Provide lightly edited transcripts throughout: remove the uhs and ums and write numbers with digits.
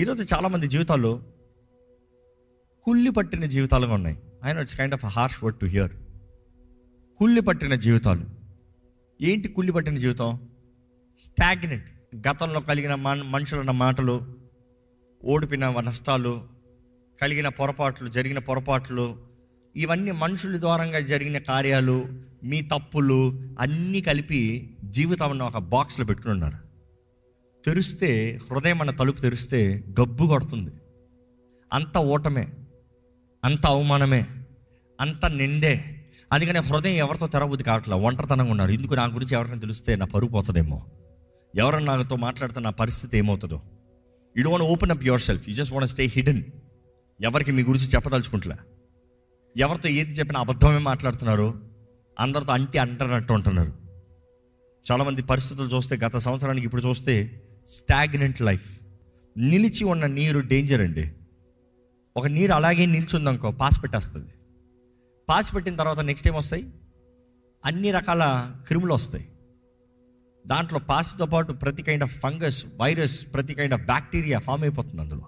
ఈరోజు చాలామంది జీవితాల్లో కుళ్ళి పట్టిన జీవితాలుగా ఉన్నాయి. I know it's kind of harsh word to hear. కుళ్ళి పట్టిన జీవితాలు ఏంటి? కుళ్ళి పట్టిన జీవితం స్టాగ్నెంట్. గతంలో కలిగిన మనుషులున్న మాటలు, ఓడిపిన నష్టాలు, కలిగిన పొరపాట్లు, జరిగిన పొరపాట్లు, ఇవన్నీ మనుషుల ద్వారంగా జరిగిన కార్యాలు, మీ తప్పులు అన్నీ కలిపి జీవితం ఒక బాక్స్లో పెట్టుకుని ఉన్నారు. తెరిస్తే హృదయం అన్న తలుపు తెరిస్తే గబ్బు కొడుతుంది. అంత ఓటమే, అంత అవమానమే, అంత నిండే. అందుకని హృదయం ఎవరితో తెరవద్దు కావట్లా, ఒంటరితనంగా ఉన్నారు. ఎందుకు? నా గురించి ఎవరైనా తెలిస్తే నా పరుగు పోతుందేమో, ఎవరైనా నాతో మాట్లాడితే నా పరిస్థితి ఏమవుతుందో. You don't open up yourself, you just want stay hidden. ఎవరికి మీ గురించి చెప్పదలుచుకుంటలే, ఎవరితో ఏది చెప్పినా అబద్ధమే మాట్లాడుతున్నారు, అందరితో అంటనట్టు ఉంటున్నారు. చాలామంది పరిస్థితులు చూస్తే గత సంవత్సరానికి ఇప్పుడు చూస్తే స్టాగ్నెంట్ లైఫ్. నిలిచి ఉన్న నీరు డేంజర్ అండి. ఒక నీరు అలాగే నిల్చుందనుకో పాస్ పెట్టేస్తుంది. పాస్ పెట్టిన తర్వాత నెక్స్ట్ ఏం వస్తాయి? అన్ని రకాల క్రిములు వస్తాయి. దాంట్లో పాస్తో పాటు ప్రతి కైండ్ ఆఫ్ ఫంగస్, వైరస్, ప్రతి కైండ్ ఆఫ్ బ్యాక్టీరియా ఫామ్ అయిపోతుంది అందులో.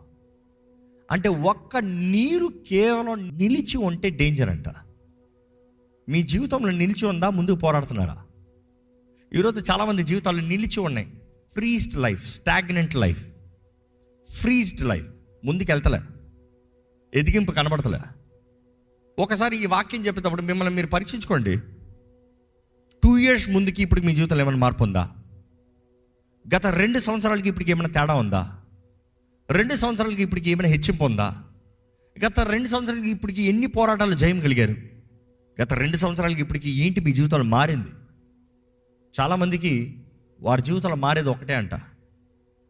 అంటే ఒక్క నీరు కేవలం నిలిచి ఉంటే డేంజర్ అంట. మీ జీవితంలో నిలిచి ఉందా? ముందుకు పోరాడుతున్నారా? ఈరోజు చాలామంది జీవితాలు నిలిచి ఉన్నాయి. Freezed life, stagnant life, freezed life. ముందుకు వెళ్తలే, ఎదిగింపు కనబడతలే. ఒకసారి ఈ వాక్యం చెప్పేటప్పుడు మిమ్మల్ని మీరు పరీక్షించుకోండి. 2 years ముందుకి ఇప్పటికి మీ జీవితంలో ఏమైనా మార్పు ఉందా? గత 2 సంవత్సరాలకి ఇప్పటికి ఏమైనా తేడా ఉందా? 2 సంవత్సరాలకి ఇప్పటికి ఏమైనా హెచ్చింపు ఉందా? గత 2 సంవత్సరాలకి ఇప్పటికి ఎన్ని పోరాటాలు జయం కలిగారు? గత 2 సంవత్సరాలకి ఇప్పటికి ఏంటి మీ జీవితంలో మారింది? చాలామందికి వారి జీవితంలో మారేది ఒకటే అంట,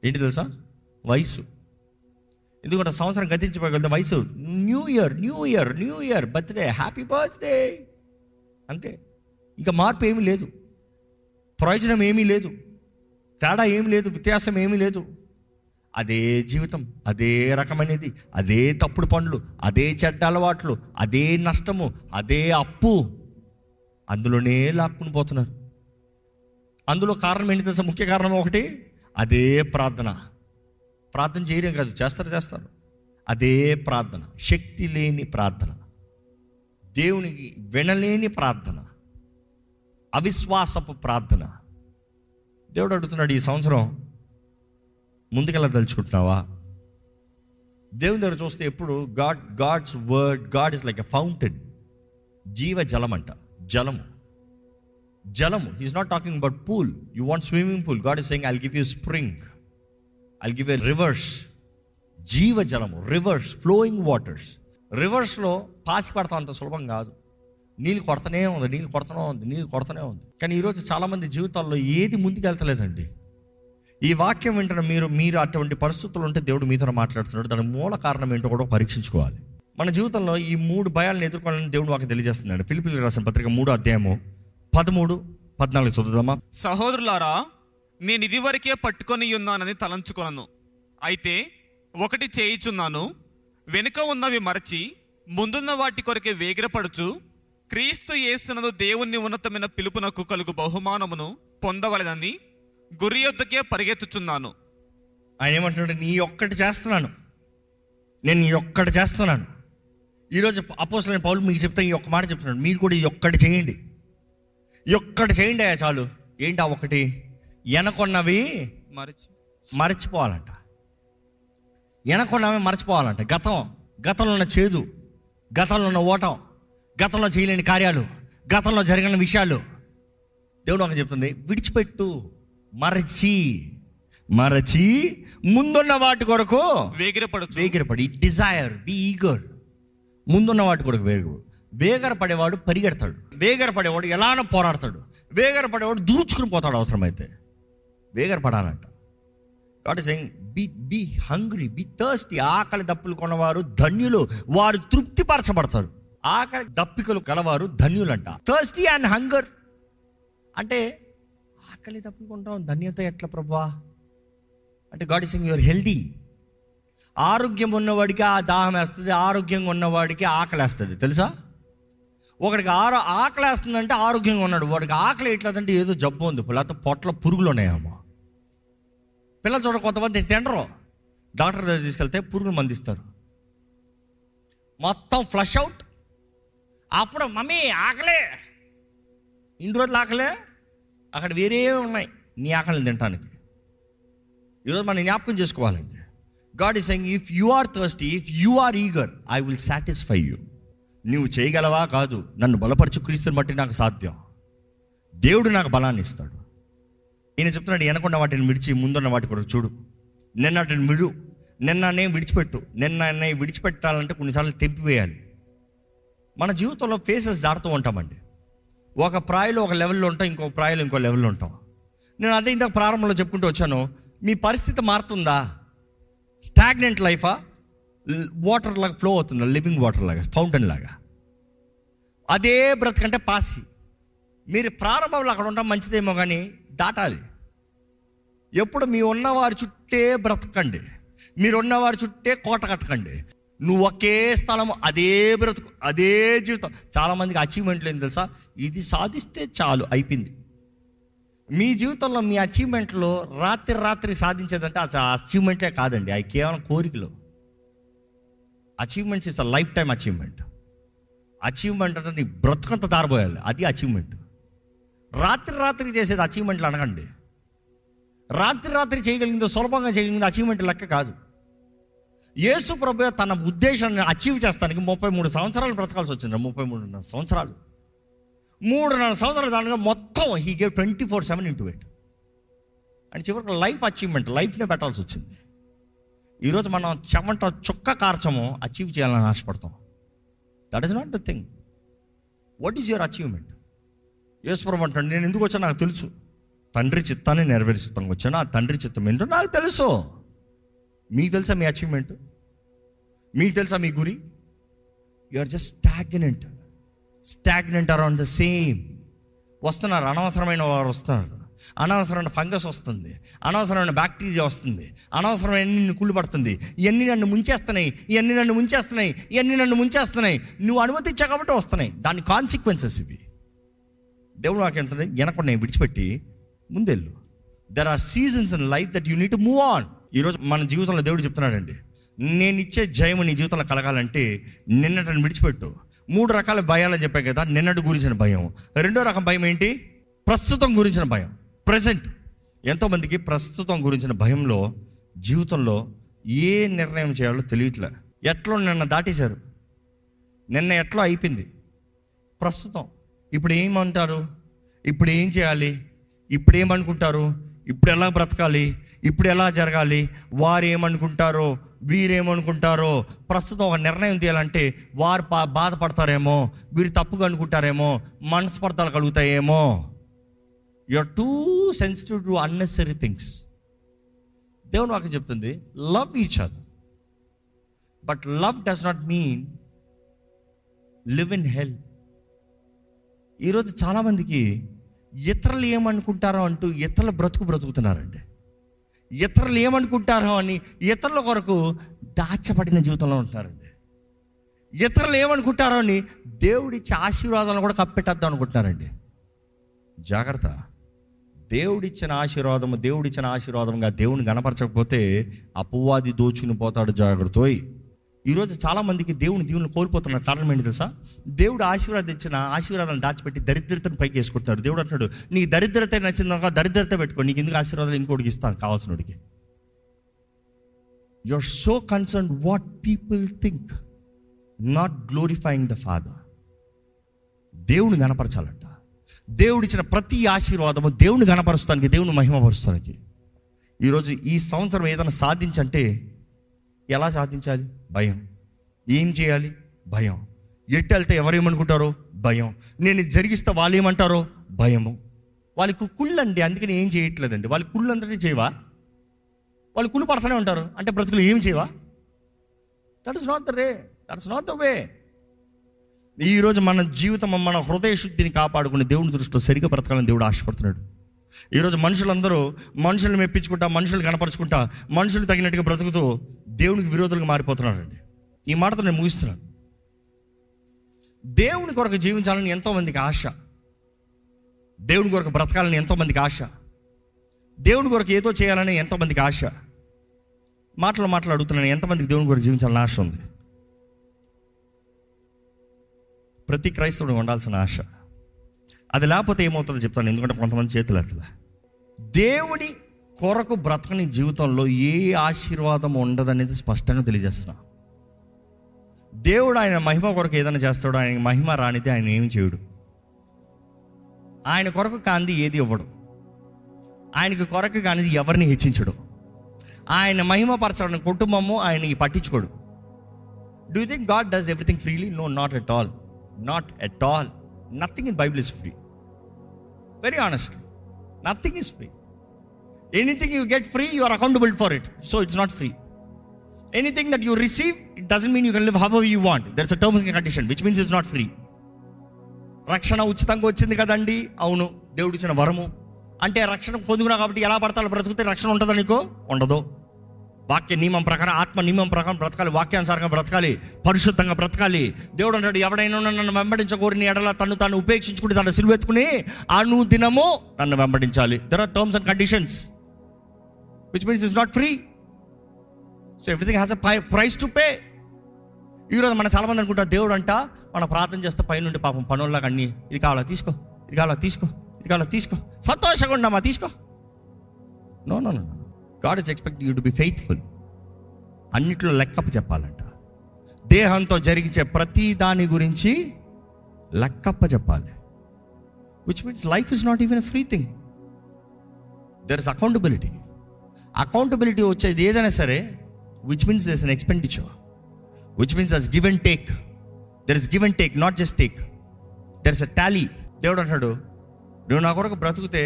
ఏంటి తెలుసా? వయసు. ఎందుకంటే సంవత్సరం గతించిపోగలిగితే వయసు. New year, new year, new year, birthday, happy birthday, అంతే. ఇంకా మార్పు ఏమీ లేదు, ప్రయోజనం ఏమీ లేదు, తేడా ఏమీ లేదు, వ్యత్యాసం ఏమీ లేదు. అదే జీవితం, అదే రకమైనది, అదే తప్పుడు పనులు, అదే చెడ్డ అలవాట్లు, అదే నష్టము, అదే అప్పు, అందులోనే లాక్కుని పోతున్నారు. అందులో కారణం ఏంటి తెలుసా? ముఖ్య కారణం ఒకటి, అదే ప్రార్థన. ప్రార్థన చేయడం కాదు, చేస్తారు అదే ప్రార్థన, శక్తి లేని ప్రార్థన, దేవునికి వినలేని ప్రార్థన, అవిశ్వాసపు ప్రార్థన. దేవుడు అడుగుతున్నాడు, ఈ సంవత్సరం ముందుకెళ్ళ తలుచుకుంటున్నావా? దేవుని దగ్గర చూస్తే ఎప్పుడు God's word, God is like a fountain, జీవ జలం అంట. జలము. He's not talking about pool. You want swimming pool? God is saying I'll give you spring, I'll give you rivers. జీవ జలము, రివర్స్, ఫ్లోయింగ్ వాటర్స్. రివర్స్లో పాసి పడతాం అంత సులభం కాదు. నీళ్ళు కొడతనే ఉంది. కానీ ఈరోజు చాలామంది జీవితాల్లో ఏది ముందుకు వెళ్తలేదండి. ఈ వాక్యం వెంటనే మీరు అటువంటి పరిస్థితులు ఉంటే దేవుడు మీతో మాట్లాడుతున్నాడు. దాని మూల కారణం ఏంటో కూడా పరీక్షించుకోవాలి. మన జీవితంలో ఈ 3 భయాలను ఎదుర్కోవాలని దేవుడు వాక్యం తెలియజేస్తున్నాడు. ఫిలిప్పీయులకు రాసిన పత్రిక 3:13-14 చదువుదామా? సహోదరులారా, నేను ఇదివరకే పట్టుకొని ఉన్నానని తలంచుకొనను. అయితే ఒకటి చేయుచున్నాను, వెనుక ఉన్నవి మరచి ముందున్న వాటి కొరకే వేగిరపడుచు క్రీస్తు యేసునందు దేవుని ఉన్నతమైన పిలుపునకు కలుగు బహుమానమును పొందవలెనని గురి యొద్దకే పరిగెత్తుచున్నాను. ఆయన ఏమంటున్నాడు? నేను ఈ ఒక్కటి చేస్తున్నాను. ఈరోజు అపోస్తలుడైన పౌలు మీకు చెప్తాను, ఈ ఒక్క మాట చెప్తున్నాడు, మీరు కూడా ఈ ఒక్కటి చేయండి. ఈ ఒక్కటి చేయండి అయ్యా చాలు. ఏంటా ఒకటి? వెనకొన్నవి మరచిపోవాలంట. వెనకొన్నవి మరచిపోవాలంట. గతంలో ఉన్న చేదు, గతంలో ఉన్న ఓటం, గతంలో చేయలేని కార్యాలు, గతంలో జరిగిన విషయాలు దేవుడు ఒక చెప్తుంది, విడిచిపెట్టు, మరచి ముందున్న వాటి కొరకు వేగిరపడు. Dzire, be eager. ముందున్న వాటి కొరకు వేగరపడేవాడు పరిగెడతాడు. వేగరపడేవాడు ఎలానో పోరాడతాడు. వేగరపడేవాడు దూర్చుకుని పోతాడు. అవసరమైతే వేగరపడాలంట. God is saying be hungry, be thirsty. ఆకలి దప్పులు కొన్నవారు ధన్యులు, వారు తృప్తి పరచబడతారు. ఆకలి దప్పికలు కలవారు ధన్యులంట. థర్స్టీ అండ్ హంగర్ అంటే ఆకలి తప్పుకుంటాం, ధన్యత ఎట్లా ప్రభువా అంటే God is saying your healthy. ఆరోగ్యం ఉన్నవాడికి ఆ దాహం వేస్తుంది, ఆరోగ్యంగా ఉన్నవాడికి ఆకలి వేస్తుంది. తెలుసా? ఒకడికి ఆకలి వేస్తుందంటే ఆరోగ్యంగా ఉన్నాడు. వాడికి ఆకలి ఎట్లాదంటే ఏదో జబ్బు ఉంది, లేకపోతే పొట్ల పురుగులు ఉన్నాయేమో. పిల్లలు చూడ కొంతమంది తినరు, డాక్టర్ దగ్గర తీసుకెళ్తే పురుగులు మందిస్తారు, మొత్తం ఫ్లష్ అవుట్. అప్పుడు మమ్మీ ఆకలే, ఇన్ని రోజులు ఆకలే, అక్కడ వేరే ఉన్నాయి నీ ఆకలిని తినడానికి. ఈరోజు మనం జ్ఞాపకం చేసుకోవాలండి. God is saying, if you are thirsty, if you are eager, I will satisfy you. నువ్వు చేయగలవా? కాదు. నన్ను బలపరచు క్రీస్తుని బట్టి నాకు సాధ్యం. దేవుడు నాకు బలాన్ని ఇస్తాడు. నేను చెప్తున్నాడు, వెనకున్న వాటిని విడిచి ముందున్న వాటి కూడా చూడు. నిన్నటిని విడు, నిన్ననే విడిచిపెట్టు. నిన్ననే విడిచిపెట్టాలంటే కొన్నిసార్లు తెంపివేయాలి. మన జీవితంలో ఫేసెస్ దాడుతూ ఉంటామండి. ఒక ప్రాయలో ఒక లెవెల్లో ఉంటాం, ఇంకో ప్రాయలో ఇంకో లెవెల్లో ఉంటాం. నేను అదే ఇంత ప్రారంభంలో చెప్పుకుంటూ వచ్చాను. మీ పరిస్థితి మారుతుందా? స్టాగ్నెంట్ లైఫా? వాటర్ లాగా ఫ్లో అవుతుందా? లివింగ్ వాటర్ లాగా, ఫౌంటైన్ లాగా? అదే బ్రతకంటే పాసి. మీరు ప్రారంభంలో అక్కడ ఉండడం మంచిదేమో, కానీ దాటాలి. ఎప్పుడు మీ ఉన్నవారి చుట్టే బ్రతకండి, మీరున్నవారి చుట్టే కోట కట్టకండి. నువ్వు ఒకే స్థలం, అదే బ్రతుకు, అదే జీవితం. చాలామందికి అచీవ్మెంట్లు ఏంటి తెలుసా? ఇది సాధిస్తే చాలు, అయిపోయింది. మీ జీవితంలో మీ అచీవ్మెంట్లో రాత్రి రాత్రి సాధించేదంటే అసలు అచీవ్మెంటే కాదండి, అవి కేవలం కోరికలు. Achievements is a lifetime achievement. Achievement అంటే నీ బ్రతుకంత దారిపోయాలి, అది అచీవ్మెంట్. రాత్రి రాత్రి చేసేది అచీవ్మెంట్లు అనకండి. రాత్రి రాత్రి చేయగలిగిందో, సులభంగా చేయగలిగిందో అచీవ్మెంట్ లెక్క కాదు. యేసు ప్రభు తన ఉద్దేశాన్ని అచీవ్ చేస్తానికి 33 సంవత్సరాలు బ్రతకాల్సి వచ్చింది. 33.5 సంవత్సరాలు, 3.5 సంవత్సరాలు దానిగా మొత్తం he gave 24/7 into it. And చివరికి లైఫ్ అచీవ్మెంట్, లైఫ్నే పెట్టాల్సి వచ్చింది. ఈరోజు మనం చెమట చుక్క కార్చము అచీవ్ చేయాలని ఆశపడతాం. That is not the thing. What is your achievement? Yesu ప్రభు అంటాడు, నేను ఎందుకు వచ్చాను నాకు తెలుసు. తండ్రి చిత్తాన్ని నెరవేర్చుతానికి వచ్చాను. ఆ తండ్రి చిత్తం ఏంటో నాకు తెలుసు. మీకు తెలుసా మీ అచీవ్మెంట్? మీకు తెలుసా మీ గురి? You are just stagnant around the same. వస్తున్నారు అనవసరమైన వారు, వస్తున్నారు అనవసరమైన ఫంగస్ వస్తుంది, అనవసరమైన బ్యాక్టీరియా వస్తుంది, అనవసరమైన నిన్ను కుళ్ళుపడుతుంది. ఇవన్నీ నన్ను ముంచేస్తున్నాయి, ఇవన్నీ నన్ను ముంచేస్తున్నాయి, ఇవన్నీ నన్ను ముంచేస్తున్నాయి. నువ్వు అనుమతించా కాబట్టి వస్తున్నాయి. దాని కాన్సిక్వెన్సెస్ ఇవి. దేవుడు నాకు ఏంటంటే వెనకుండా విడిచిపెట్టి ముందెళ్ళు. There are seasons in life that you need to move on. ఈరోజు మన జీవితంలో దేవుడు చెప్తున్నాడండి, నేను ఇచ్చే జయము నీ జీవితంలో కలగాలంటే నిన్నటిని విడిచిపెట్టు. 3 రకాల భయాలని చెప్పాను కదా. నిన్నటి గురించిన భయం. 2వ రకం భయం ఏంటి? ప్రస్తుతం గురించిన భయం, ప్రెజెంట్. ఎంతోమందికి ప్రస్తుతం గురించిన భయంలో జీవితంలో ఏ నిర్ణయం చేయాలో తెలియట్లే. ఎట్లా నిన్న దాటేశారు, నిన్న ఎట్లా అయిపోయింది, ప్రస్తుతం ఇప్పుడు ఏమంటారు, ఇప్పుడు ఏం చేయాలి, ఇప్పుడు ఏమనుకుంటారు, ఇప్పుడు ఎలా బ్రతకాలి, ఇప్పుడు ఎలా జరగాలి, వారు ఏమనుకుంటారో, వీరేమనుకుంటారో. ప్రస్తుతం ఒక నిర్ణయం తీయాలంటే వారు బాధపడతారేమో, వీరు తప్పుగా అనుకుంటారేమో, మనస్పర్ధలు కలుగుతాయేమో. You are too sensitive to unnecessary things. దేవుని వాక్యం చెప్తుంది, love each other, but love does not mean live in hell. ఈరోజు చాలామందికి ఇతరులు ఏమనుకుంటారో అంటూ ఇతరుల బ్రతుకుతున్నారండి. ఇతరులు ఏమనుకుంటారో అని ఇతరుల కొరకు దాచబడిన జీవితంలో ఉంటున్నారండి. ఇతరులు ఏమనుకుంటారో అని దేవుడిచ్చే ఆశీర్వాదాలను కూడా కప్పెట్టద్దాం అనుకుంటున్నారండి. జాగ్రత్త. దేవుడిచ్చిన ఆశీర్వాదంగా దేవుని గణపరచకపోతే అపవాది దోచుకుని పోతాడు. జాగ్రత్తోయ్. ఈరోజు చాలామందికి దేవుని దీవుని కోల్పోతున్న కారణం ఏంటి తెలుసా? దేవుడు ఆశీర్వాదించిన ఆశీర్వాదాన్ని దాచిపెట్టి దరిద్రతను పైకి వేసుకుంటున్నారు. దేవుడు అంటున్నాడు, నీకు దరిద్రత నచ్చిందాక దరిద్రత పెట్టుకో, నీకు ఎందుకు ఆశీర్వాదాలు ఇంకోటికి ఇస్తాను కావాల్సినోడికి. You are so concerned what people think, not glorifying the father. దేవుని గణపరచాలంట. దేవుడిచ్చిన ప్రతి ఆశీర్వాదము దేవుని గణపరుస్తానికి, దేవుని మహిమపరుస్తానికి. ఈరోజు ఈ సంవత్సరం ఏదైనా సాధించంటే ఎలా సాధించాలి? భయం. ఏం చేయాలి? భయం. ఎట్టు వెళ్తే ఎవరేమనుకుంటారో భయం. నేను జరిగిస్తే వాళ్ళు ఏమంటారో భయము. వాళ్ళకి కుళ్ళండి, అందుకని ఏం చేయట్లేదండి. వాళ్ళ కుళ్ళు అంతటి చేయవా? వాళ్ళు కుళ్ళు పడుతూనే ఉంటారు అంటే బ్రతుకులు ఏం చేయవా? That is not the way. ఈరోజు మన జీవితం మన హృదయ శుద్ధిని కాపాడుకుని దేవుని దృష్టిలో సరిగా బ్రతకాలని దేవుడు ఆశపడుతున్నాడు. ఈరోజు మనుషులందరూ మనుషులను మెప్పించుకుంటా, మనుషులు కనపరుచుకుంటా, మనుషులు తగినట్టుగా బ్రతుకుతూ దేవునికి విరోధులుగా మారిపోతున్నారండి. ఈ మాటతో నేను ముగిస్తున్నాను. దేవుని కొరకు జీవించాలని ఎంతోమందికి ఆశ, దేవుని కొరకు బ్రతకాలని ఎంతోమందికి ఆశ, దేవుని కొరకు ఏదో చేయాలని ఎంతోమందికి ఆశ. మాట్లాడుతున్నాను. ఎంతమందికి దేవుని గురించి జీవించాలని ఆశ ఉంది? ప్రతి క్రైస్తవుడు ఉండాల్సిన ఆశ. అది లేకపోతే ఏమవుతుందో చెప్తాను, ఎందుకంటే కొంతమంది చేతులు ఎత్తలే. దేవుని కొరకు బ్రతకని జీవితంలో ఏ ఆశీర్వాదం ఉండదనేది స్పష్టంగా తెలియజేస్తున్నా. దేవుడు ఆయన మహిమ కొరకు ఏదైనా చేస్తాడు, ఆయన మహిమ రానిది ఆయన ఏమి చేయడు. ఆయన కొరకు కాంది ఏది ఇవ్వడు, ఆయనకి కొరకు కానిది ఎవరిని హెచ్చించడు, ఆయన మహిమపరచడం కుటుంబము ఆయనకి పట్టించుకోడు. Do you think God does everything freely? No, not at all. Nothing in Bible is free. Very honest, nothing is free. Anything you get free, you are accountable for it. So it's not free. Anything that you receive, it doesn't mean you can live however you want. There's a term and condition, which means it's not free. రక్షణ ఉచితంగా వచ్చింది కదండి. అవును, దేవుడు ఇచ్చిన వరము. అంటే రక్షణ పొందుకున్నా కాబట్టి ఎలా పడతాలో బ్రతుకుతే రక్షణ ఉంటుందా నీకు? ఉండదు. వాక్య నియమం ప్రకారం, ఆత్మ నియమం ప్రకారం బ్రతకాలి, వాక్యానుసారంగా బ్రతకాలి, పరిశుద్ధంగా బ్రతకాలి. దేవుడు అంటాడు, ఎవడైనా నన్ను వెంబడించకూరిని ఎడల తను తాను ఉపేక్షించుకుని తను సిలువెత్తుకుని అనుదినము నన్ను వెంబడించాలి. There are terms and conditions, which means it's not free. So everything has a price to pay. ఈరోజు మనం చాలామంది అనుకుంటాం, దేవుడు అంట మనం ప్రార్థన చేస్తే పైనుండి పాపం పనుల్లాగా అన్నీ ఇది కావాలా తీసుకో, ఇది కావాలా తీసుకో, ఇది కావాలా తీసుకో, సంతోషంగా ఉన్నామా తీసుకో. No no no, God is expecting you to be faithful. అన్నిట్లో లెక్కపు చెప్పాలంట. దేహంతో జరిగించే ప్రతి దాని గురించి లెక్కప్ప చెప్పాలి. Which means life is not even a free thing. There is accountability. Accountability వచ్చేది ఏదైనా సరే, which means there's an expenditure, which means there's give and take. There is give and take, not just take. There's a tally. దేవుడు అంటాడు, నువ్వు నా కొరకు బ్రతుకుతే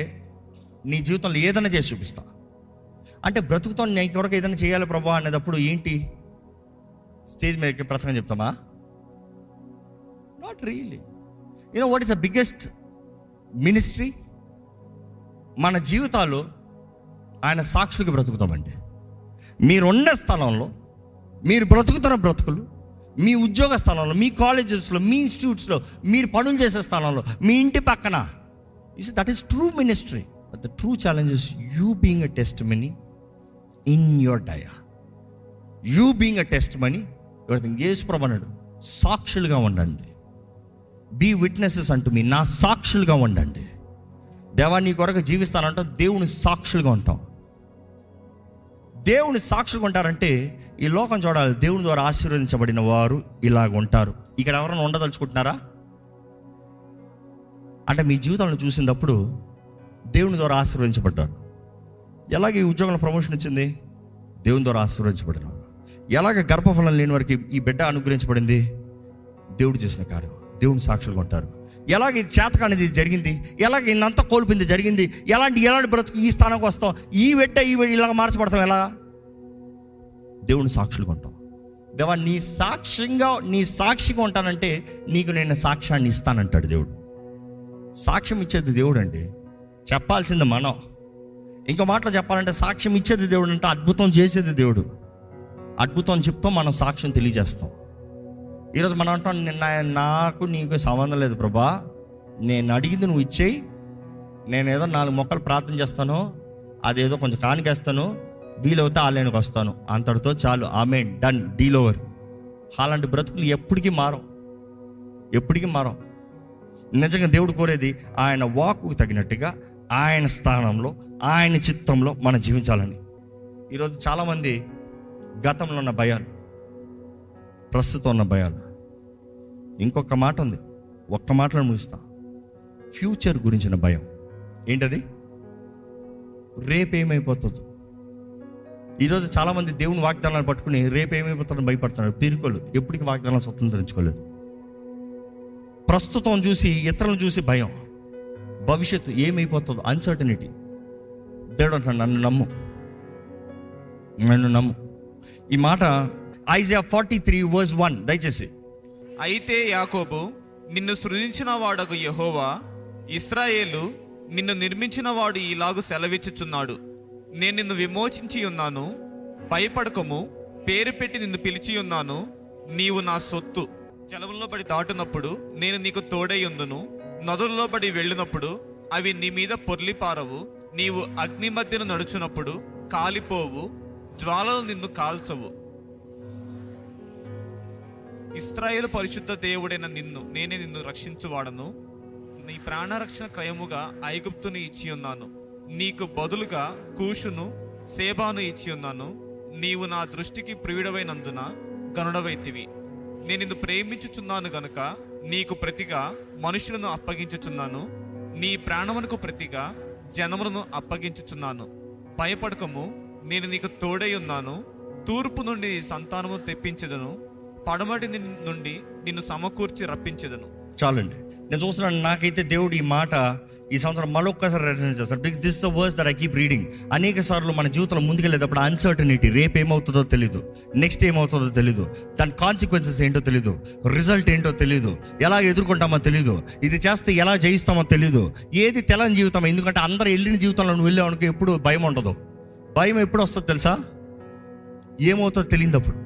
నీ జీవితంలో ఏదైనా చేసి చూపిస్తా. అంటే బ్రతుకుతో నీ కొరకు ఏదైనా చేయాలి ప్రభువా అనేటప్పుడు ఏంటి, స్టేజ్ మీదకి ప్రసంగం చెప్తామా? Not really. You know what is the biggest ministry? మన జీవితాలు ఆయన సాక్షులకి బ్రతుకుతామండి. మీరున్న స్థలంలో, మీరు బ్రతుకుతున్న బ్రతుకులు, మీ ఉద్యోగ స్థలంలో, మీ కాలేజెస్లో, మీ ఇన్స్టిట్యూట్స్లో, మీరు పనులు చేసే స్థలంలో, మీ ఇంటి పక్కన, you see that is true ministry. But the true challenge is you being a testimony in your day. You being a testimony your thing. యేసుప్రభు అన్నాడు, సాక్షులుగా ఉండండి. బీ విట్నెసెస్ అంటూ మీ నా సాక్షులుగా ఉండండి. దేవా నీ కొరకు జీవిస్తానంటాం, దేవుని సాక్షులుగా ఉంటాం. దేవుని సాక్షులుగా ఉంటారంటే ఈ లోకం చూడాలి, దేవుని ద్వారా ఆశీర్వదించబడిన వారు ఇలాగ ఉంటారు. ఇక్కడ ఎవరైనా ఉండదలుచుకుంటున్నారా అంటే, మీ జీవితాలను చూసినప్పుడు దేవుని ద్వారా ఆశీర్వదించబడ్డారు. ఎలాగే ఈ ఉద్యోగంలో ప్రమోషన్ వచ్చింది, దేవుని ద్వారా ఆశీర్వదించబడినారు. ఎలాగ గర్భఫలం లేని వారికి ఈ బిడ్డ అనుగ్రహించబడింది, దేవుడు చేసిన కార్యం, దేవుని సాక్షులుగా ఉంటారు. ఎలాగ చేతక అనేది జరిగింది, ఎలాగ ఇంత కోల్పింది జరిగింది, ఎలాంటి బ్రతుకు ఈ స్థానానికి వస్తాం, ఈ వెట్ట ఈ ఇలాగ మార్చబడతాం, ఎలా దేవుని సాక్షులుగా ఉంటాం. దేవా నీ సాక్షిగా ఉంటానంటే నీకు నేను సాక్ష్యాన్ని ఇస్తానంటాడు దేవుడు. సాక్ష్యం ఇచ్చేది దేవుడు అండి, చెప్పాల్సింది మనం. ఇంకో మాటలో చెప్పాలంటే సాక్ష్యం ఇచ్చేది దేవుడు అంటే అద్భుతం చేసేది దేవుడు. అద్భుతం చెప్తాం, మనం సాక్ష్యం తెలియజేస్తాం. ఈరోజు మనం అంటాం, నాకు నీకు సంబంధం లేదు ప్రభా, నేను అడిగింది నువ్వు ఇచ్చేయి, నేనేదో 4 మొక్కలు ప్రార్థన చేస్తాను, అదేదో కొంచెం కానికేస్తాను, వీలవుతా ఆలయానికి వస్తాను, అంతటితో చాలు, ఆమేన్, డన్, డీల్ ఓవర్. అలాంటి బ్రతుకులు ఎప్పటికీ మారం. నిజంగా దేవుడు కోరేది ఆయన వాక్కు తగినట్టుగా ఆయన స్థానంలో ఆయన చిత్తంలో మనం జీవించాలని. ఈరోజు చాలామంది గతంలో ఉన్న భయాలు, ప్రస్తుతం ఉన్న భయాలు, ఇంకొక మాట ఉంది, ఒక్క మాటలో ముగిస్తా, ఫ్యూచర్ గురించిన భయం. ఏంటది? రేపేమైపోతుందో. ఈరోజు చాలామంది దేవుని వాగ్దానాలు పట్టుకుని రేపేమైపోతారని భయపడుతున్నారు. పీరుకోలు ఎప్పటికీ వాగ్దానాలు స్వతంత్రించుకోలేదు. ప్రస్తుతం చూసి, ఇతరులను చూసి భయం, భవిష్యత్తు ఏమైపోతుందో అన్సర్టనిటీ. దేవుడు అంటాడు, నన్ను నమ్ము. ఈ మాట ఐజయా 43:1 దయచేసి, అయితే యాకోబు నిన్ను సృజించిన వాడగు యెహోవా, ఇశ్రాయేలు నిన్ను నిర్మించిన వాడు ఇలాగు సెలవిచ్చుచున్నాడు, నేను నిన్ను విమోచించి ఉన్నాను, భయపడకము, పేరు పెట్టి నిన్ను పిలిచి ఉన్నాను, నీవు నా సొత్తు. జలములో పడి దాటునప్పుడు నేను నీకు తోడై ఉందును, నదుల్లో పడి వెళ్ళినప్పుడు అవి నీ మీద పొర్లిపారవు, నీవు అగ్ని మధ్యను నడుచునప్పుడు కాలిపోవు, జ్వాలను నిన్ను కాల్చవు. ఇశ్రాయేలు పరిశుద్ధ దేవుడైన నిన్ను నేనే నిన్ను రక్షించువాడను. నీ ప్రాణరక్షణ క్రయముగా ఐగుప్తును ఇచ్చి ఉన్నాను, నీకు బదులుగా కూషును సేబాను ఇచ్చి ఉన్నాను. నీవు నా దృష్టికి ప్రియుడవైనందున గనుడవైతివి. నేను నిన్ను ప్రేమించుచున్నాను గనుక నీకు ప్రతిగా మనుషులను అప్పగించుచున్నాను, నీ ప్రాణమునకు ప్రతిగా జనములను అప్పగించుచున్నాను. భయపడకము, నేను నీకు తోడై ఉన్నాను. తూర్పు నుండి సంతానము తెప్పించదును, పడమటి నుండి నిన్ను సమకూర్చి రప్పించదును. చాలండి, నేను చూస్తున్నాను. నాకైతే దేవుడు ఈ మాట ఈ సంవత్సరం మరొక్కసారి రిటర్న్ చేస్తారు. Because this the words that I keep reading. అనేక సార్లు మన జీవితంలో ముందుకెళ్ళేటప్పుడు అన్సర్టనిటీ, రేపు ఏమవుతుందో తెలీదు, నెక్స్ట్ ఏమవుతుందో తెలీదు, దాని కాన్సిక్వెన్సెస్ ఏంటో తెలీదు, రిజల్ట్ ఏంటో తెలీదు, ఎలా ఎదుర్కొంటామో తెలీదు, ఇది చేస్తే ఎలా జయిస్తామో తెలీదు, ఏది తెలని జీవితం. ఎందుకంటే అందరూ వెళ్ళిన జీవితంలో నువ్వు వెళ్ళావు, ఎప్పుడు భయం ఉండదు. భయం ఎప్పుడు వస్తుందో తెలుసా? ఏమవుతుందో తెలియనప్పుడు.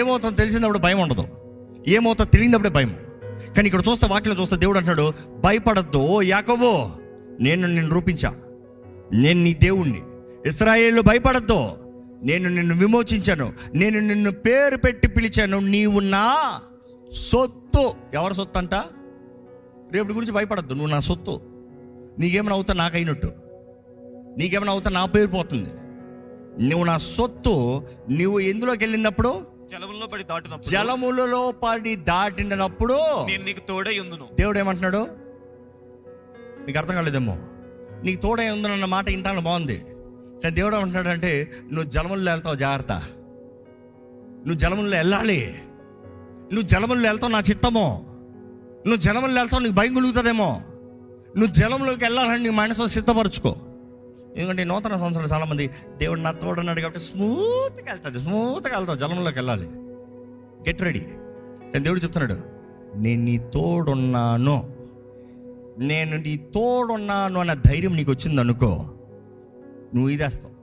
ఏమవుతుందో తెలిసినప్పుడు భయం ఉండదు, ఏమవుతుందో తెలియనప్పుడే భయం. కానీ ఇక్కడ చూస్తే వాక్యం చూస్తే దేవుడు అంటున్నాడు, భయపడద్దు ఓ యాకోబో, నేను నిన్ను రూపించా, నేను నీ దేవుణ్ణి. ఇశ్రాయేలు భయపడద్దు, నేను నిన్ను విమోచించాను, నేను నిన్ను పేరు పెట్టి పిలిచాను, నీవు నా సొత్తు. ఎవరి సొత్తు అంట? రేపటి గురించి భయపడద్దు, నువ్వు నా సొత్తు. నీకేమైనా అవుతా నాకైనట్టు, నీకేమైనా అవుతా నా పేరు పోతుంది. నువ్వు నా సొత్తు. నువ్వు ఎందులోకి వెళ్ళినప్పుడు జలములలో పడి దాటినప్పుడు దేవుడు ఏమంటున్నాడు? నీకు అర్థం కాలేదేమో. నీకు తోడై ఉందన్న మాట ఇంటాను బాగుంది, కానీ దేవుడు ఏమంటున్నాడు అంటే, నువ్వు జలములలో వెళ్తావు, జాగ్రత్త. నువ్వు జలములలో వెళ్ళాలి, నువ్వు జలములలో వెళ్తావు, నా చిత్తము. నువ్వు జలములలో వెళ్తావు, నీకు భయం కలుగుతుందేమో. నువ్వు జలంలోకి వెళ్ళాలని నీ మనసులో సిద్ధపరచుకో. ఎందుకంటే నూతన సంవత్సరం చాలామంది దేవుడు నా తోడన్నాడు కాబట్టి స్మూత్గా వెళ్తాడు, స్మూత్గా వెళ్తావు, జలంలోకి వెళ్ళాలి, గెట్ రెడీ. కానీ దేవుడు చెప్తున్నాడు, నేను నీ తోడున్నాను, నేను నీ తోడున్నాను అన్న ధైర్యం నీకు వచ్చిందనుకో, నువ్వు ఇదేస్తావు,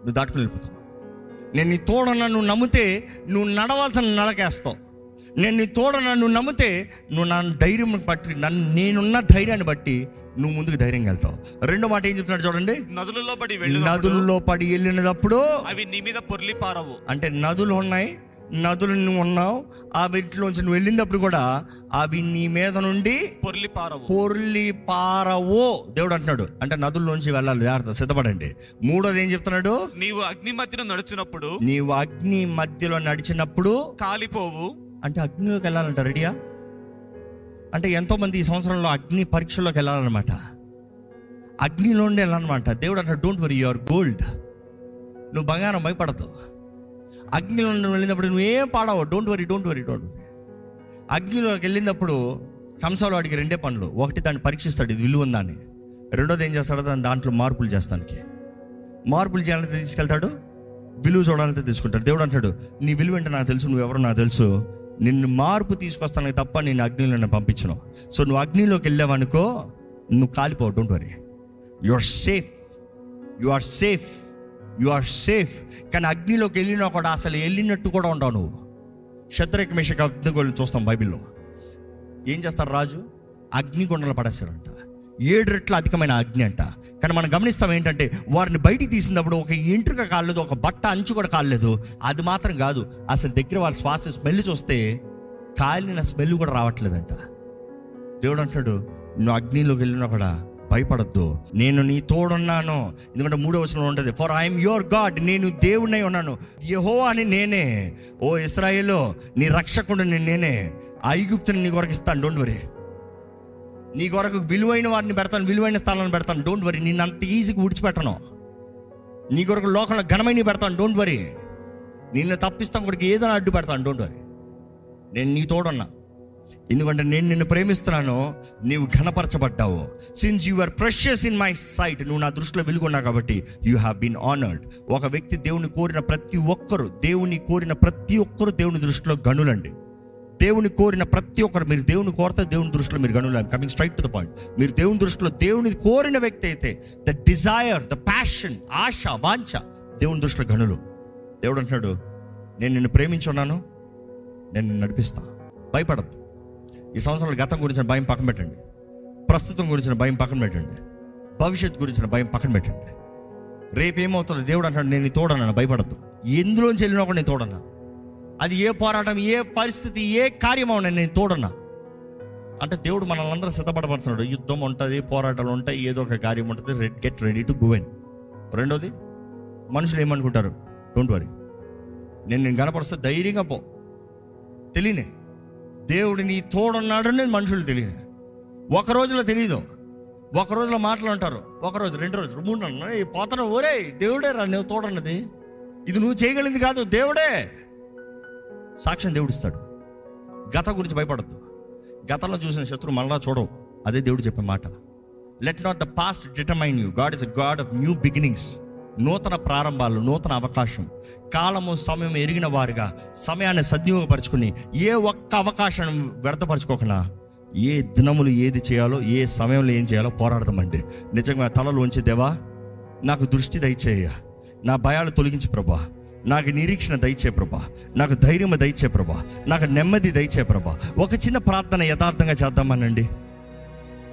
నువ్వు దాటుకుని వెళ్ళిపోతావు. నేను నీ తోడున్నాను నువ్వు నమ్మితే నువ్వు నడవాల్సిన నడకేస్తావు. నేను నీ తోడున్నాను నువ్వు నమ్మితే నువ్వు నా ధైర్యం బట్టి, నేనున్న ధైర్యాన్ని బట్టి నువ్వు ముందుకు ధైర్యంగా వెళ్తావు. రెండో మాట ఏం చెప్తున్నాడు చూడండి, నదులలో పడి వెళ్ళినప్పుడు అవి నీ మీద పొర్లి పారవు. అంటే నదులు ఉన్నాయి, నదులు నువ్వు ఉన్నావు, ఆ వీటిలోంచి నువ్వు వెళ్ళినప్పుడు కూడా అవి నీ మీద నుండి పొర్లి పారవు దేవుడు అంటున్నాడు. అంటే నదుల్లోంచి వెళ్ళాలి, జాగ్రత్త, సిద్ధపడండి. మూడోది ఏం చెప్తున్నాడు, నీవు అగ్ని మధ్యలో నడిచినప్పుడు కాలిపోవు. అంటే అగ్నిలోకి వెళ్ళాలంట, రెడీయా? అంటే ఎంతోమంది ఈ సంవత్సరంలో అగ్ని పరీక్షలోకి వెళ్ళాలన్నమాట, అగ్నిలోనే వెళ్ళాలన్నమాట. దేవుడు అంటాడు, డోంట్ వరీ, యువర్ గోల్డ్. నువ్వు బంగారం, భయపడద్దు. అగ్నిలో వెళ్ళినప్పుడు నువ్వేం పాడవు, డోంట్ వరీ. అగ్నిలోకి వెళ్ళినప్పుడు కంసాలు వాడికి రెండే పనులు. ఒకటి, దాన్ని పరీక్షిస్తాడు, ఇది విలువ ఉందా అని. రెండోది ఏం చేస్తాడు, దాంట్లో మార్పులు చేస్తానికి, మార్పులు చేయాలంటే తీసుకెళ్తాడు, విలువ చూడాలంటే తీసుకుంటాడు. దేవుడు అంటాడు, నీ విలువ అంటే నాకు తెలుసు, నువ్వెవరో నాకు తెలుసు, నిన్ను మార్పు తీసుకొస్తాను తప్ప నేను అగ్నిలో నన్ను పంపించను. సో నువ్వు అగ్నిలోకి వెళ్ళావనుకో, నువ్వు కాలిపోవు, don't worry, you are safe. కానీ అగ్నిలోకి వెళ్ళినా కూడా అసలు వెళ్ళినట్టు కూడా ఉండవు నువ్వు. శద్రక్ మేషక్ అబ్దేగోలను చూస్తాం బైబిల్లో. ఏం చేస్తారు, రాజు అగ్నిగుండంలో పడేస్తాడంట, 7 రెట్లు అధికమైన అగ్ని అంట. కానీ మనం గమనిస్తాం ఏంటంటే, వారిని బయటికి తీసినప్పుడు ఒక ఎంట్రుక కాలేదు, ఒక బట్ట అంచు కూడా కాలేదు. అది మాత్రం కాదు, అసలు దగ్గర వాళ్ళ శ్వాస స్మెల్ చూస్తే కాలిన స్మెల్ కూడా రావట్లేదంట. దేవుడు అంటున్నాడు, నువ్వు అగ్నిలోకి వెళ్ళినా కూడా భయపడద్దు, నేను నీ తోడున్నాను. ఎందుకంటే 3వ వచనంలో ఉంటుంది, ఫర్ ఐఎమ్ యువర్ గాడ్, నేను దేవుడినై ఉన్నాను, యెహోవా అని నేనే, ఓ ఇశ్రాయేలు నీ రక్షకుడిని నేనే, ఐగుప్తుని నీ కొరకు ఇస్తాను, డోంట్ వరీ, నీ కొరకు విలువైన వారిని పెడతాను, విలువైన స్థానాన్ని పెడతాను, డోంట్ వరీ, నిన్ను అంత ఈజీగా విడిచిపెట్టను, నీ కొరకు లోకంలో ఘనమైన పెడతాను, డోంట్ వరీ, నిన్ను తప్పిస్తాను కొరకు ఏదైనా అడ్డు పెడతాను, డోంట్ వరీ, నేను నీ తోడున్నా. ఎందుకంటే నేను నిన్ను ప్రేమిస్తున్నాను, నీవు ఘనపరచబడ్డావు, since you are precious in my sight, నువ్వు నా దృష్టిలో వెలుగున్నావు కాబట్టి యూ హ్యావ్ బీన్ ఆనర్డ్. ఒక వ్యక్తి దేవుని కోరిన ప్రతి ఒక్కరు, దేవుని దృష్టిలో గనులండి. దేవుని కోరిన ప్రతి ఒక్కరు, మీరు దేవుని కోరితే దేవుని దృష్టిలో మీరు గనులని. Coming straight to the point, మీరు దేవుని దృష్టిలో దేవుని కోరిన వ్యక్తి అయితే, ద డిజైర్, ద ప్యాషన్, ఆశ, వాంఛ దేవుని దృష్టిలో గనులు. దేవుడు అంటున్నాడు, నేను నిన్ను ప్రేమించున్నాను, నేను నిన్ను నడిపిస్తాను, భయపడద్దు. ఈ సంవత్సరాల గతం గురించిన భయం పక్కన పెట్టండి, ప్రస్తుతం గురించిన భయం పక్కన పెట్టండి, భవిష్యత్తు గురించిన భయం పక్కన పెట్టండి. రేపేమవుతుంది? దేవుడు అంటాడు, నేను తోడన్నాను, భయపడద్దు, ఎందులోంచి వెళ్ళినా కూడా నేను తోడన్నా. అది ఏ పోరాటం, ఏ పరిస్థితి, ఏ కార్యం అవునా నేను తోడన్నా. అంటే దేవుడు మనల్ని అందరూ సిద్ధపడబడుతున్నాడు. యుద్ధం ఉంటుంది, పోరాటాలు ఉంటాయి, ఏదో ఒక కార్యం ఉంటుంది. Get ready to go in. రెండోది, మనుషులు ఏమనుకుంటారు, డోంట్ వరీ, నేను కనపరుస్తా, ధైర్యంగా పో. తెలియనే దేవుడు నీ తోడున్నాడు నేను మనుషులు తెలియనే. ఒక రోజులో తెలియదు, ఒక రోజులో మాటలు అంటారు, ఒక రోజు, రెండు రోజులు, మూడు నెలలు పోతాను. ఓరే దేవుడే రా, నువ్వు తోడన్నది ఇది నువ్వు చేయగలిగింది కాదు, దేవుడే సాక్ష్యం దేవుడిస్తాడు. గత గురించి భయపడద్దు. గతంలో చూసిన శత్రువు మళ్ళా చూడవు. అదే దేవుడు చెప్పే మాట. Let not the past determine you. God is a God of new beginnings. నూతన ప్రారంభాలు, నూతన అవకాశం. కాలము సమయం ఎరిగిన వారుగా సమయాన్ని సద్వినియోగపరచుకుని ఏ ఒక్క అవకాశాన్ని వ్యర్థపరచుకోకుండా ఏ దినములు ఏది చేయాలో, ఏ సమయంలో ఏం చేయాలో పోరాడదామండి. నిజంగా తలలోంచి, దేవా నాకు దృష్టి దయచేయ, నా భయాలు తొలగించి ప్రభా, నాకు నిరీక్షణ దయచే ప్రభా, నాకు ధైర్యం దయచే ప్రభా, నాకు నెమ్మది దయచే ప్రభా. ఒక చిన్న ప్రార్థన యథార్థంగా చేద్దామనండి.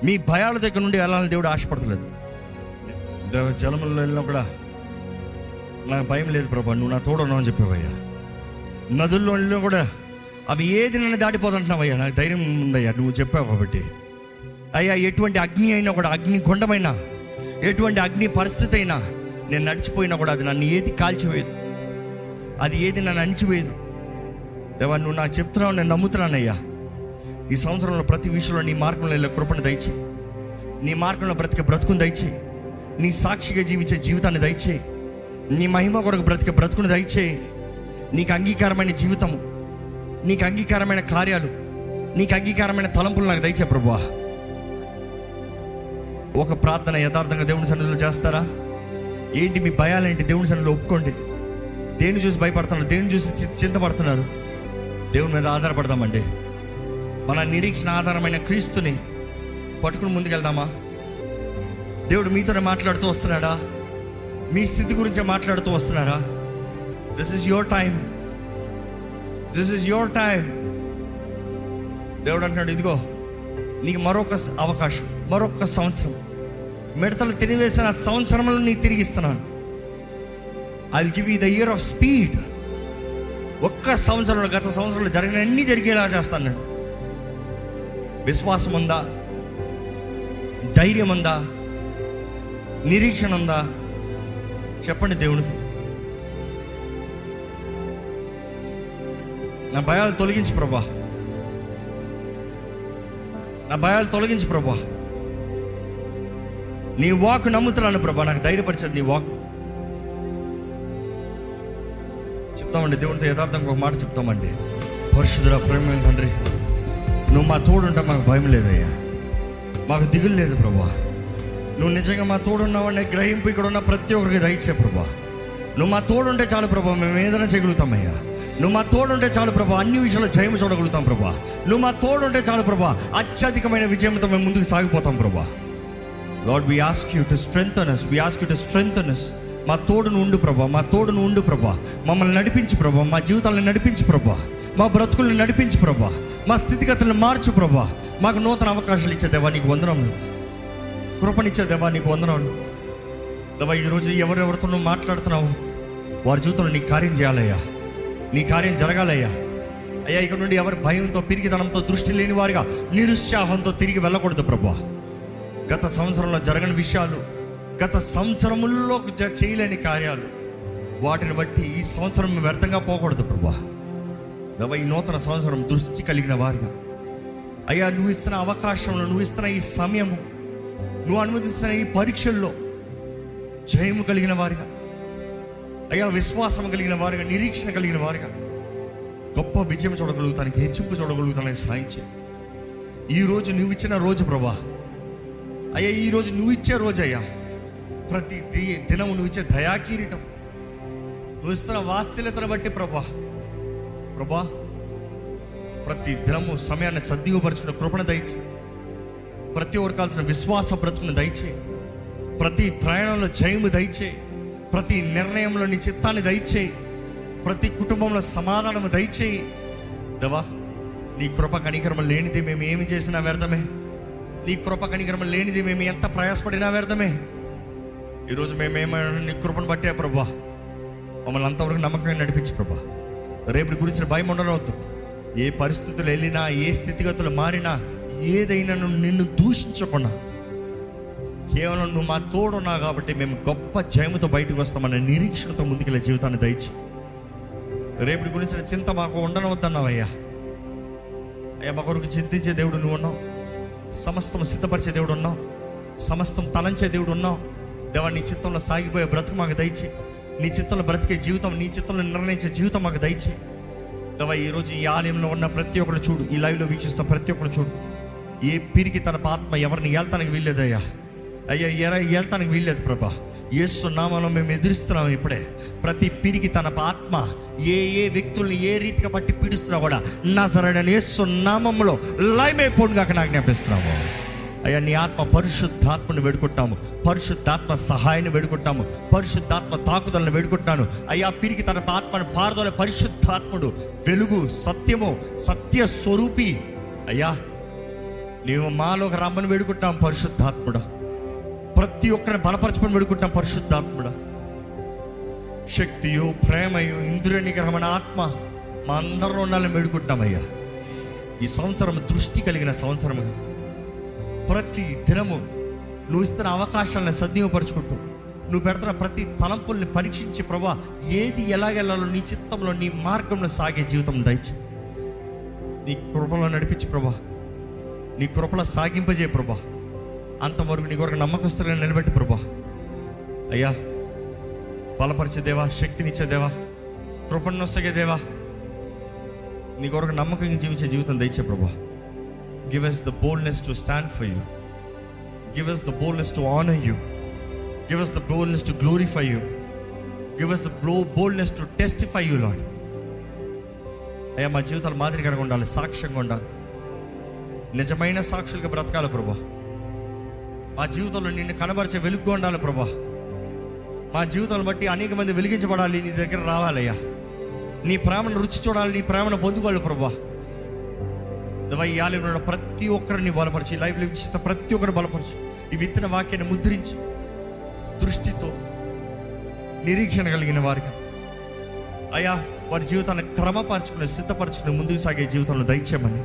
మీ భయాల దగ్గర నుండి వెళ్ళాలని దేవుడు ఆశపడతలేదు. జలములలో వెళ్ళినా కూడా నాకు భయం లేదు ప్రభా, నువ్వు నా తోడున్నావు అని చెప్పేవయ్యా. నదుల్లో వెళ్ళినా కూడా అవి ఏది నన్ను దాటిపోతుంటున్నావయ్యా, నాకు ధైర్యం ఉందయ్యా, నువ్వు చెప్పావు కాబట్టి. అయ్యా ఎటువంటి అగ్ని అయినా కూడా, అగ్ని కొండమైనా, ఎటువంటి అగ్ని పరిస్థితి అయినా, నేను నడిచిపోయినా కూడా అది నన్ను ఏది కాల్చివేయదు, అది ఏది నన్ను అణిచివేయదు. దేవా నువ్వు నాకు చెప్తున్నావు, నేను నమ్ముతున్నానయ్యా. ఈ సంవత్సరంలో ప్రతి విషయంలో నీ మార్గంలో వెళ్ళే కృపను దయచేయి, నీ మార్గంలో బ్రతికే బ్రతుకుని దయచేయి, నీ సాక్షిగా జీవించే జీవితాన్ని దయచేయి, నీ మహిమ కొరకు బ్రతికే బ్రతుకుని దయచేయి. నీకు అంగీకారమైన జీవితము, నీకు అంగీకారమైన కార్యాలు, నీకు అంగీకారమైన తలంపులు నాకు దయచే ప్రభువా. ఒక ప్రార్థన యథార్థంగా దేవుని సన్నిధిలో చేస్తారా? ఏంటి మీ భయాలేంటి దేవుని సన్నిధిలో ఒప్పుకోండి. దేన్ని చూసి భయపడుతున్నారు, దేన్ని చూసి చింతపడుతున్నారు? దేవుని మీద ఆధారపడదామండి. మన నిరీక్షణ ఆధారమైన క్రీస్తుని పట్టుకుని ముందుకెళ్దామా? దేవుడు మీతోనే మాట్లాడుతూ వస్తున్నాడా? మీ స్థితి గురించే మాట్లాడుతూ వస్తున్నారా? This is your time, this is your time. దేవుడు అంటున్నాడు, ఇదిగో నీకు మరొక అవకాశం, మరొక సంవత్సరం. మిడతలు తిరిగివేసిన సంవత్సరంలో నీకు తిరిగిస్తున్నాను. I will give you the year of speed. ఒక్క సంవత్సరంలో, గత సంవత్సరంలో జరిగిన అన్నీ జరిగేలా చేస్తాను నేను. విశ్వాసం ఉందా? ధైర్యం ఉందా? నిరీక్షణ ఉందా? చెప్పండి దేవునితో. నా భయాలు తొలగించు ప్రభా, నా భయాలు తొలగించు ప్రభా. నీ వాక్ నమ్ముతున్నాను ప్రభా, నాకు ధైర్యపరిచేది నీ వాక్. చెప్తామండి దేవునితో యథార్థంగా ఒక మాట చెప్తామండి. పరిశుద్ధుడా, ప్రేమ తండ్రి, నువ్వు మా తోడుంటా, మాకు భయం లేదయ్యా, మాకు దిగులు లేదు ప్రభా. నువ్వు నిజంగా మా తోడున్నావనే గ్రహింపు ఇక్కడ ఉన్న ప్రతి ఒక్కరికి దయచే ప్రభా. నువ్వు మా తోడుంటే చాలు ప్రభా, మేము ఏదైనా చేయగలుగుతామయ్యా. నువ్వు మా తోడుంటే చాలు ప్రభా, అన్ని విషయాలు జయం చూడగలుగుతాం ప్రభా. నువ్వు మా తోడుంటే చాలు ప్రభా, అత్యధికమైన విజయంతో మేము ముందుకు సాగిపోతాం ప్రభా. Lord we ask you to strengthen us, we ask you to strengthen us. మా తోడును ఉండు ప్రభా, మా తోడును ఉండు ప్రభా. మమ్మల్ని నడిపించు ప్రభా, మా జీవితాలను నడిపించు ప్రభా, మా బ్రతుకులను నడిపించు ప్రభా, మా స్థితిగతులను మార్చు ప్రభా. మాకు నూతన అవకాశాలు ఇచ్చే దేవా నీకు వందనములు, కృపనిచ్చే దేవా నీకు వందనములు. దేవా ఈరోజు ఎవరెవరితో నువ్వు మాట్లాడుతున్నావు, వారి జీవితంలో నీ కార్యం చేయాలయ్యా, నీ కార్యం జరగాలయ్యా. అయ్యా ఇక్కడ నుండి ఎవరి భయంతో, పిరికిదనంతో, దృష్టి లేని వారిగా, నిరుత్సాహంతో తిరిగి వెళ్ళకూడదు ప్రభా. గత సంవత్సరంలో జరగని విషయాలు, గత సంవత్సరముల్లో చేయలేని కార్యాలు, వాటిని బట్టి ఈ సంవత్సరం వ్యర్థంగా పోకూడదు ప్రభా. దేవా ఈ నూతన సంవత్సరం దృష్టి కలిగిన వారిగా, అయ్యా నువ్వు ఇస్తున్న అవకాశంలో, నువ్వు ఇస్తున్న ఈ సమయము, నువ్వు అనుమతిస్తున్న ఈ పరీక్షల్లో జయము కలిగిన వారిగా, అయ్యా విశ్వాసం కలిగిన వారిగా, నిరీక్షణ కలిగిన వారిగా, గొప్ప విజయం చూడగలుగుతానికి, హెచ్చింపు చూడగలుగుతానికి సాయించే ఈరోజు నువ్వు ఇచ్చిన రోజు ప్రభా. అయ్యా ఈరోజు నువ్వు ఇచ్చే రోజు అయ్యా, ప్రతి దినము నువ్వు ఇచ్చే దయాకిరీటం, నువ్వు ఇస్తున్న వాత్సల్యతను బట్టి ప్రభా, ప్రభా ప్రతి దినము సమయాన్ని సద్వినియోగపరచుకున్న కృపణ దయచే, ప్రతి ఒక్కరికి కావాల్సిన విశ్వాస బ్రతుకును దయచే, ప్రతి ప్రయాణంలో జయము దయచే, ప్రతి నిర్ణయంలో నీ చిత్తాన్ని దయచే, ప్రతి కుటుంబంలో సమాధానము దయచేయి. దేవా నీ కృప కణికరమ లేనిది మేము ఏమి చేసినా వ్యర్థమే, నీ కృప కణికరమ లేనిది మేము ఎంత ప్రయాసపడినా వ్యర్థమే. ఈరోజు మేమేమైనా నీ కృపను బట్టే ప్రభా మమ్మల్ని అంతవరకు నమ్మకంగా నడిపించి ప్రభా. రేపటి గురించిన భయం ఉండనవద్దు. ఏ పరిస్థితులు వెళ్ళినా, ఏ స్థితిగతులు మారినా, ఏదైనా నిన్ను దూషించకుండా కేవలం నువ్వు మా తోడున్నావు కాబట్టి మేము గొప్ప జయముతో బయటకు వస్తామన్న నిరీక్షణతో ముందుకెళ్ళే జీవితాన్ని దయచి రేపటి గురించిన చింత మాకు ఉండనవద్దన్నావయ్యా. అయ్యా, మా కొరకు చింతించే దేవుడు నువ్వు ఉన్నావు, సమస్తం సిద్ధపరిచే దేవుడు ఉన్నావు, సమస్తం తలంచే దేవుడు ఉన్నావు. దేవా, నీ చిత్తంలో సాగిపోయే బ్రతుకు మాకు దయచి, నీ చిత్తంలో బ్రతికే జీవితం, నీ చిత్తంలో నిర్ణయించే జీవితం మాకు దయచి దేవా. ఈరోజు ఈ ఆలయంలో ఉన్న ప్రతి ఒక్కరు చూడు, ఈ లైవ్లో వీక్షిస్తున్న ప్రతి ఒక్కరు చూడు, ఏ పీరికి తన ఆత్మ ఎవరిని ఏళ్తానికి వీల్లేదయ్యా. అయ్యా, ఎరా వెళ్తానికి వీల్లేదు ప్రభా. యేసు నామములో మేము ఎదురిస్తున్నాము ఇప్పుడే ప్రతి పీరికి తన ఆత్మ, ఏ ఏ వ్యక్తుల్ని ఏ రీతిగా బట్టి పీడిస్తున్నా కూడా నజరేయుడైన యేసు నామములో లయమైపోను గాక ఆజ్ఞాపిస్తున్నాము. అయ్యా, నీ ఆత్మ పరిశుద్ధాత్మను వేడుకుంటాము, పరిశుద్ధాత్మ సహాయాన్ని వేడుకుంటాము, పరిశుద్ధాత్మ తాకుదలను వేడుకుంటున్నాను. అయ్యా, పీరికి తన ఆత్మను పారదోలే పరిశుద్ధాత్ముడు, వెలుగు, సత్యము, సత్య స్వరూపి అయ్యా, నీవు మాలోకి రమ్మని వేడుకుంటాము పరిశుద్ధాత్ముడా. ప్రతి ఒక్కరిని బలపరచమని వేడుకుంటాం పరిశుద్ధాత్ముడా. శక్తియో, ప్రేమయో, ఇంద్రియ నిగ్రహమైన ఆత్మ మా అందరిలో ఉండాలని వేడుకుంటామయ్యా. ఈ సంవత్సరం దృష్టి కలిగిన సంవత్సరముగా ప్రతి దినము నువ్వు ఇస్తున్న అవకాశాలను సద్వినియోగపరచుకుంటూ నువ్వు పెడుతున్న ప్రతి తలంపుల్ని పరీక్షించి ప్రభా, ఏది ఎలాగెళ్ళాలో నీ చిత్తంలో నీ మార్గంలో సాగే జీవితం దయచి నీ కృపలో నడిపించి ప్రభా, నీ కృపలో సాగింపజే ప్రభా. అంతవరకు నీ కొరకు నమ్మకస్తులను నిలబెట్టి ప్రభా. అయ్యా, బలపరిచేదేవా, శక్తినిచ్చేదేవా, కృపను నొస్తగేదేవా, నీ కొరకు నమ్మకంగా జీవించే జీవితం దయచే ప్రభా. Give us the boldness to stand for you, give us the boldness to honor you, give us the boldness to glorify you, give us the boldness to testify you Lord. అయ్యా, మా జీవితాలు మాదిరికరంగా ఉండాలి, సాక్ష్యంగా ఉండాలి, నిజమైన సాక్షులుగా బ్రతకాలి ప్రభా. మా జీవితంలో నిన్ను కనబరిచే వెలుగుగా ఉండాలి ప్రభా. మా జీవితాలను బట్టి అనేక మంది వెలిగించబడాలి, నీ దగ్గర రావాలయ్యా, నీ ప్రేమను రుచి చూడాలి, నీ ప్రేమను పొందుకోవాలి ప్రభా. ఈ ఆలయంలో ప్రతి ఒక్కరిని బలపరిచి, లైవ్ లివించిన ప్రతి ఒక్కరిని బలపరిచి, ఈ విత్తన వాక్యాన్ని ముద్రించి దృష్టితో నిరీక్షణ కలిగిన వారికి అయ్యా, వారి జీవితాన్ని క్రమపరచుకుని సిద్ధపరచుకుని ముందుకు సాగే జీవితంలో దయచేయమని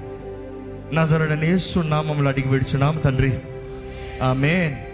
నజరేయుడైన యేసు నామములో అడిగి వేడుచున్నాము తండ్రి. Amen.